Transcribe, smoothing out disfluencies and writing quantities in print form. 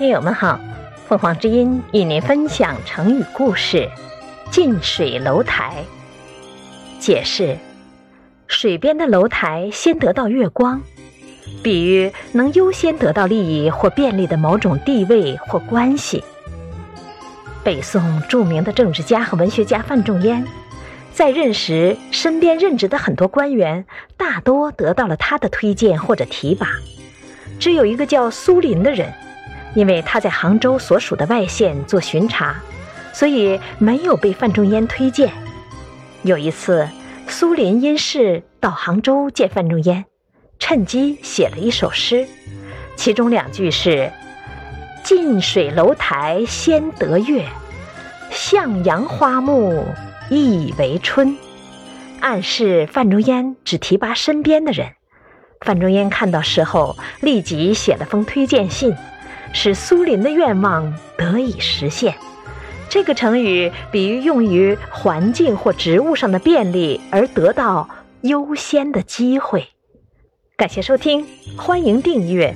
听友们好，凤凰之音与您分享成语故事近水楼台。解释：水边的楼台先得到月光，比喻能优先得到利益或便利的某种地位或关系。北宋著名的政治家和文学家范仲淹在任时，身边任职的很多官员大多得到了他的推荐或者提拔，只有一个叫苏林的人，因为他在杭州所属的外县做巡查，所以没有被范仲淹推荐。有一次，苏林因事到杭州见范仲淹，趁机写了一首诗，其中两句是：近水楼台先得月，向阳花木亦为春。暗示范仲淹只提拔身边的人。范仲淹看到诗后，立即写了封推荐信，使苏林的愿望得以实现。这个成语比喻用于环境或职务上的便利而得到优先的机会。感谢收听，欢迎订阅。